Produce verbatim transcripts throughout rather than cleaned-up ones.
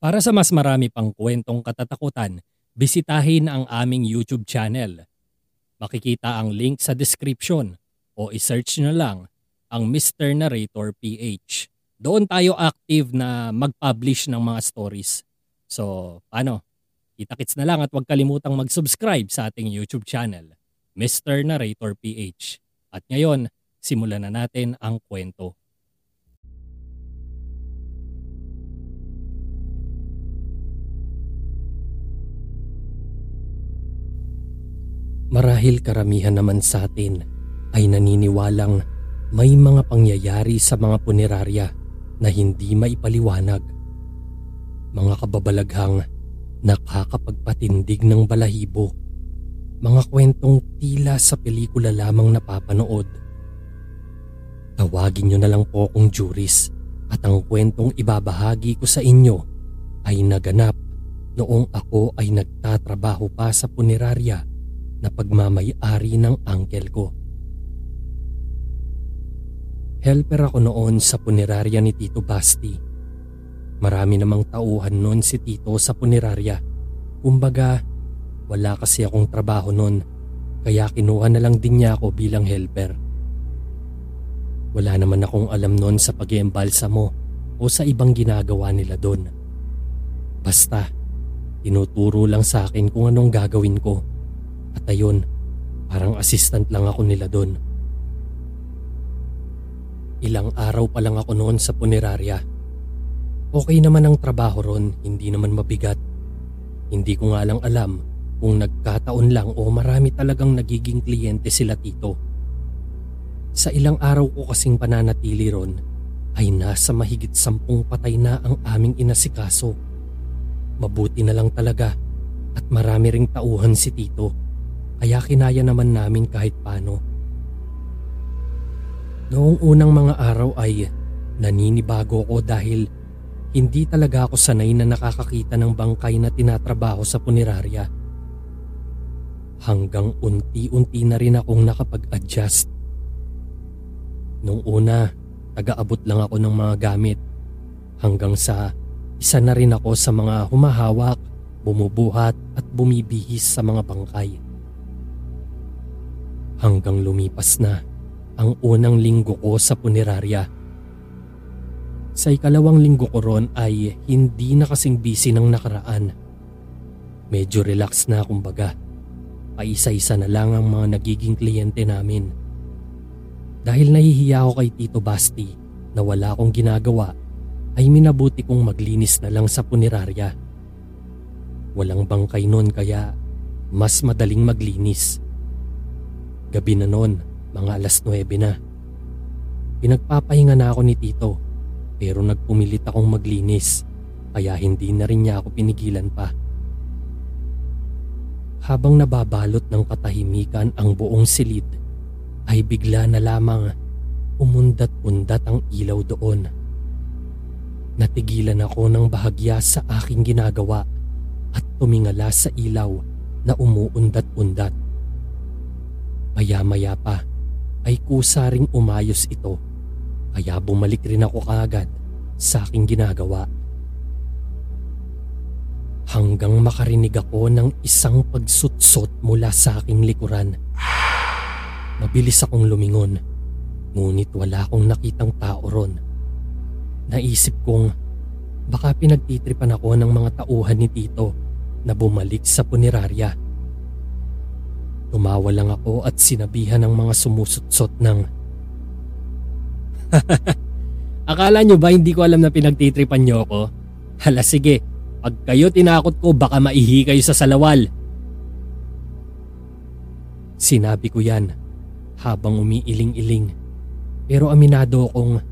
Para sa mas marami pang kwentong katatakutan, bisitahin ang aming YouTube channel. Makikita ang link sa description o isearch na lang ang Mister Narrator P H. Doon tayo active na mag-publish ng mga stories. So, paano? Kita-kits na lang at huwag kalimutang mag-subscribe sa ating YouTube channel, Mister Narrator P H. At ngayon, simulan na natin ang kwento. Marahil karamihan naman sa atin ay naniniwalang may mga pangyayari sa mga punerarya na hindi maipaliwanag. Mga kababalaghang nakakapagpatindig ng balahibo. Mga kwentong tila sa pelikula lamang napapanood. Tawagin nyo na lang po akong Juris at ang kwentong ibabahagi ko sa inyo ay naganap noong ako ay nagtatrabaho pa sa punerarya na pagmamay-ari ng uncle ko. Helper ako noon sa punerarya ni Tito Basti. Marami namang tauhan noon si Tito sa punerarya. Kumbaga, wala kasi akong trabaho noon kaya kinuha na lang din niya ako bilang helper. Wala naman akong alam noon sa pag-iembalsamo o sa ibang ginagawa nila doon. Basta, tinuturo lang sa akin kung anong gagawin ko. At ayun, parang assistant lang ako nila doon. Ilang araw pa lang ako noon sa punerarya. Okay naman ang trabaho ron, hindi naman mabigat. Hindi ko nga lang alam kung nagkataon lang o marami talagang nagiging kliyente sila Tito. Sa ilang araw ko kasing pananatili ron, ay nasa mahigit sampung patay na ang aming inasikaso. Mabuti na lang talaga at marami ring tauhan si Tito. Kaya kinaya naman namin kahit paano. Noong unang mga araw ay naninibago ko dahil hindi talaga ako sanay na nakakakita ng bangkay na tinatrabaho sa punerarya. Hanggang unti-unti na rin akong nakapag-adjust. Noong una, taga-abot lang ako ng mga gamit. Hanggang sa isa na rin ako sa mga humahawak, bumubuhat at bumibihis sa mga bangkay. Hanggang lumipas na ang unang linggo ko sa punerarya. Sa ikalawang linggo ko ron ay hindi na kasing busy ng nakaraan. Medyo relax na kumbaga. Paisa-isa na lang ang mga nagiging kliyente namin. Dahil nahihiya ako kay Tito Basti na wala akong ginagawa, ay minabuti kong maglinis na lang sa punerarya. Walang bangkay noon kaya mas madaling maglinis. Gabi na noon, mga alas nuwebe na. Pinagpapahinga na ako ni Tito pero nagpumilit akong maglinis kaya hindi na rin niya ako pinigilan pa. Habang nababalot ng katahimikan ang buong silid ay bigla na lamang umundat-undat ang ilaw doon. Natigilan ako ng bahagya sa aking ginagawa at tumingala sa ilaw na umuundat-undat. Maya-maya pa ay kusa ring umayos ito kaya bumalik rin ako kaagad sa aking ginagawa. Hanggang makarinig ako ng isang pagsutsot mula sa aking likuran. Mabilis akong lumingon ngunit wala akong nakitang tao ron. Naisip kong baka pinagtitripan ako ng mga tauhan ni Tito na bumalik sa punerarya. Tumawa lang ako at sinabihan ng mga sumusutsot ng akala nyo ba hindi ko alam na pinagtitripan nyo ako? Hala sige, pag kayo tinakot ko baka maihi kayo sa salawal. Sinabi ko yan habang umiiling-iling pero aminado akong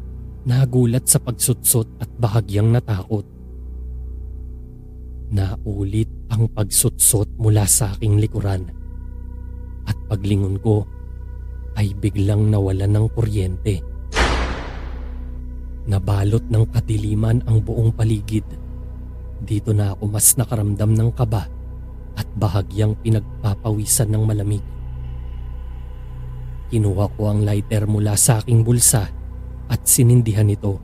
nagulat sa pagsutsot at bahagyang natakot. Naulit ang pagsutsot mula sa aking likuran. At paglingon ko ay biglang nawalan ng kuryente. Nabalot ng kadiliman ang buong paligid. Dito na ako mas nakaramdam ng kaba at bahagyang pinagpapawisan ng malamig. Kinuha ko ang lighter mula sa aking bulsa at sinindihan ito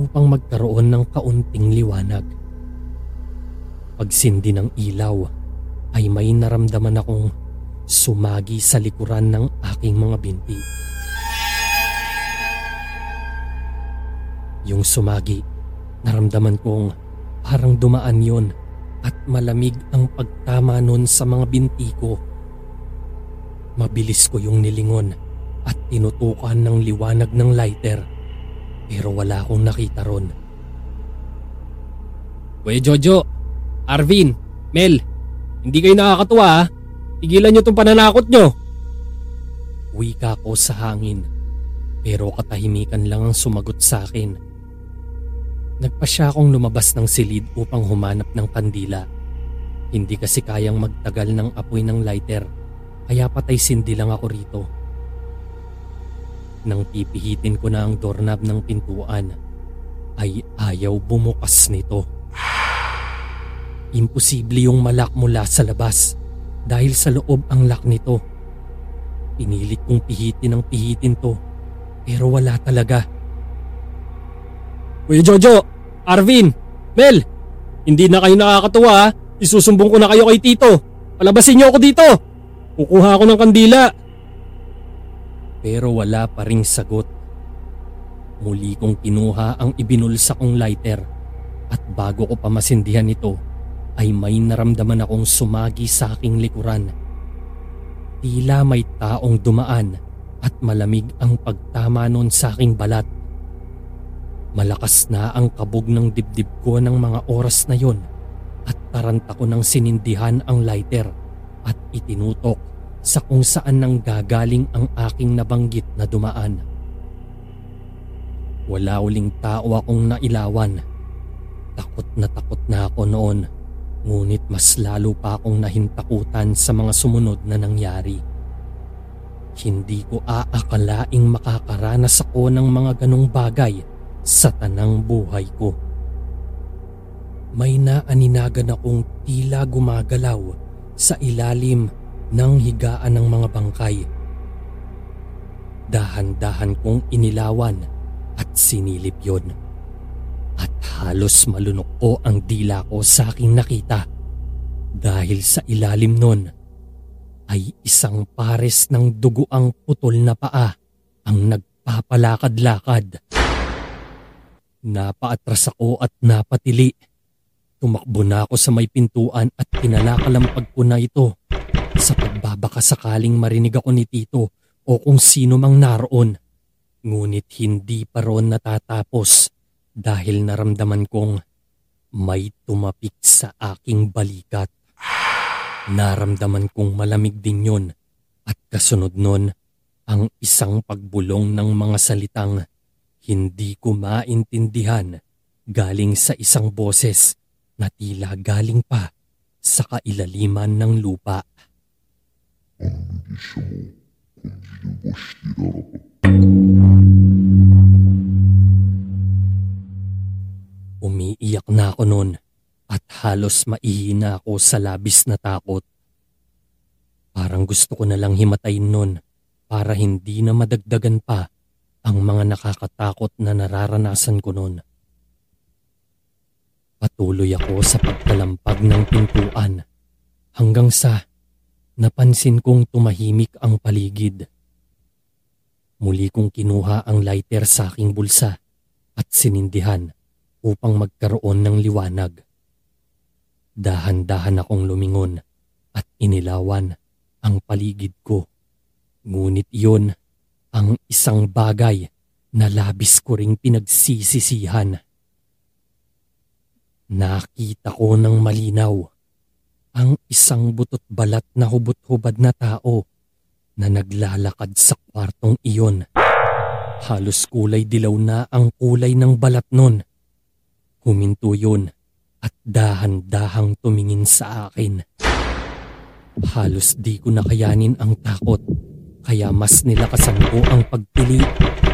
upang magkaroon ng kaunting liwanag. pagsindi ng ilaw ay may naramdaman akong sumagi sa likuran ng aking mga binti. Yung sumagi, naramdaman kong parang dumaan yon at malamig ang pagtama nun sa mga binti ko. Mabilis ko yung nilingon at tinutukan ng liwanag ng lighter, pero wala akong nakita ron. Kuya Jojo, Arvin, Mel, hindi kayo nakakatuwa ha? Tigilan nyo itong pananakot nyo! Wika ko sa hangin, pero katahimikan lang ang sumagot sa akin. Nagpa siya akong lumabas ng silid upang humanap ng kandila. Hindi kasi kayang magtagal ng apoy ng lighter, kaya patay sindi lang ako rito. Nang pipihitin ko na ang doorknob ng pintuan, ay ayaw bumukas nito. Imposible yung malak mula sa labas dahil sa loob ang lock nito. Pinilit kong pihitin ang pihitin to, pero wala talaga. Kuya Jojo, Arvin, Mel, hindi na kayo nakakatuwa ha? Isusumbong ko na kayo kay Tito. Palabasin niyo ako dito! Kukuha ako ng kandila. Pero wala pa ring sagot. Muli kong kinuha ang ibinulsa kong lighter at bago ko pa masindihan ito ay may naramdaman akong sumagi sa aking likuran. Tila may taong dumaan at malamig ang pagtama nun sa aking balat. Malakas na ang kabog ng dibdib ko ng mga oras na yon at taranta ko ng sinindihan ang lighter at itinutok sa kung saan nang gagaling ang aking nabanggit na dumaan. Wala uling tao akong nailawan. Takot na takot na ako noon, ngunit mas lalo pa akong nahintakutan sa mga sumunod na nangyari. Hindi ko aakalaing makakaranas ako ng mga ganong bagay sa tanang buhay ko. May naaninagan akong tila gumagalaw sa ilalim ng higaan ng mga bangkay. Dahan-dahan kong inilawan at sinilip yon. At halos malunok ko ang dila ko sa aking nakita. Dahil sa ilalim nun ay isang pares ng duguang putol na paa ang nagpapalakad-lakad. Napaatras ako at napatili. Tumakbo na ako sa may pintuan at pinalakalampag ko na ito sa pagbabaka sakaling marinig ako ni Tito o kung sino mang naroon. Ngunit hindi pa roon natatapos dahil naramdaman kong may tumapik sa aking balikat. Naramdaman kong malamig din yon at kasunod nun ang isang pagbulong ng mga salitang hindi ko maintindihan galing sa isang boses na tila galing pa sa kailaliman ng lupa. Umiiyak na ako noon at halos maihina ako sa labis na takot. Parang gusto ko na lang himatayin noon para hindi na madagdagan pa ang mga nakakatakot na nararanasan ko noon. Patuloy ako sa pagtalampag ng pintuan hanggang sa napansin kong tumahimik ang paligid. Muli kong kinuha ang lighter sa aking bulsa at sinindihan upang magkaroon ng liwanag. Dahan-dahan akong lumingon at inilawan ang paligid ko. Ngunit iyon ang isang bagay na labis ko ring pinagsisisihan. Nakita ko ng malinaw ang isang butot balat na hubot-hubad na tao na naglalakad sa kwartong iyon. Halos kulay dilaw na ang kulay ng balat nun. Huminto yun at dahan-dahang tumingin sa akin. Halos di ko nakayanin ang takot, kaya mas nilakasan ko ang pagtili,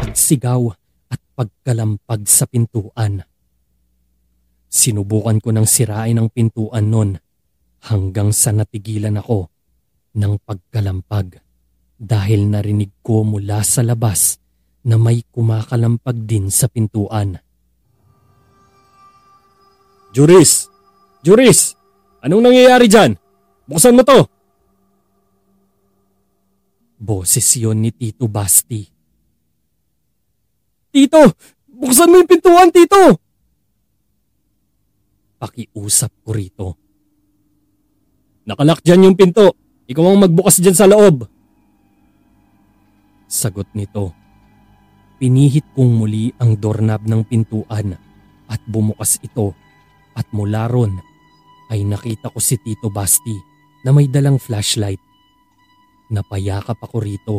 pagsigaw at pagkalampag sa pintuan. Sinubukan ko ng sirain ang pintuan nun hanggang sa natigilan ako ng pagkalampag dahil narinig ko mula sa labas na may kumakalampag din sa pintuan. Juris! Juris! Anong nangyayari dyan? Buksan mo to! Boses yon ni Tito Basti. Tito! Buksan mo yung pintuan, Tito! Pakiusap ko rito. Nakalak dyan yung pinto. Ikaw ang magbukas dyan sa loob. Sagot nito. Pinihit kong muli ang doorknob ng pintuan at bumukas ito. At mula ron ay nakita ko si Tito Basti na may dalang flashlight. Napayakap ako rito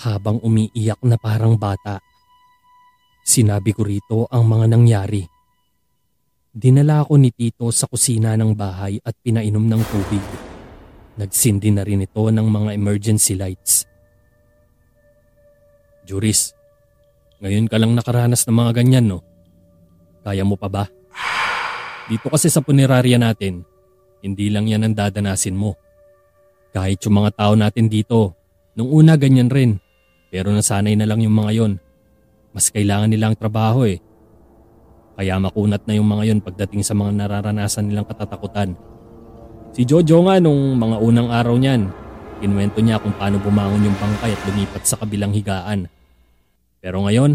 habang umiiyak na parang bata. Sinabi ko rito ang mga nangyari. Dinala ako ni Tito sa kusina ng bahay at pinainom ng tubig. Nagsindi na rin ito ng mga emergency lights. Juris, ngayon ka lang nakaranas ng mga ganyan, no? Kaya mo pa ba? Dito kasi sa punerarya natin, hindi lang yan ang dadanasin mo. Kahit yung mga tao natin dito, nung una ganyan rin, pero nasanay na lang yung mga yon. Mas kailangan nila ang trabaho eh. Kaya makunat na yung mga yon pagdating sa mga nararanasan nilang katatakutan. Si Jojo nga nung mga unang araw niyan, kinuwento niya kung paano bumangon yung bangkay at lumipat sa kabilang higaan. Pero ngayon,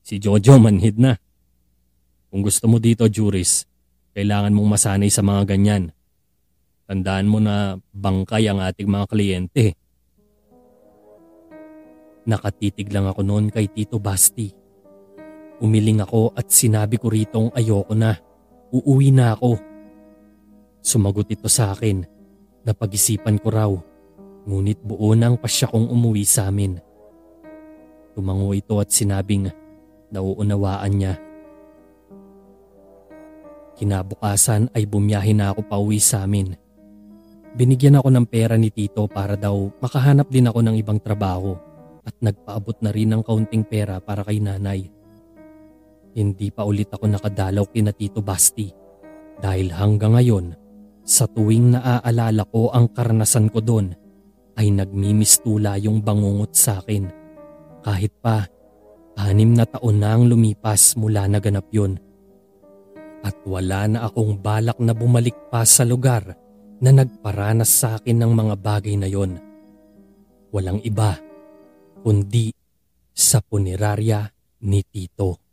si Jojo manhid na. Kung gusto mo dito, Juris, kailangan mong masanay sa mga ganyan. Tandaan mo na bangkay ang ating mga kliyente. Nakatitig lang ako noon kay Tito Basti. Umiling ako at sinabi ko ritong ayoko na. Uuwi na ako. Sumagot ito sa akin. Napag-isipan ko raw. Ngunit buo na ang pasya kong umuwi sa amin. Tumango ito at sinabing nauunawaan niya. Kinabukasan ay bumiyahe na ako pauwi sa amin. Binigyan ako ng pera ni Tito para daw makahanap din ako ng ibang trabaho. At nagpaabot na rin ng kaunting pera para kay nanay. Hindi pa ulit ako nakadalaw kina Tito Basti dahil hanggang ngayon, sa tuwing naaalala ko ang karanasan ko doon, ay nagmimistula yung bangungot sa akin. Kahit pa, anim na taon na ang lumipas mula naganap yun. At wala na akong balak na bumalik pa sa lugar na nagparanas sa akin ng mga bagay na yon. Walang iba kundi sa punerarya ni Tito.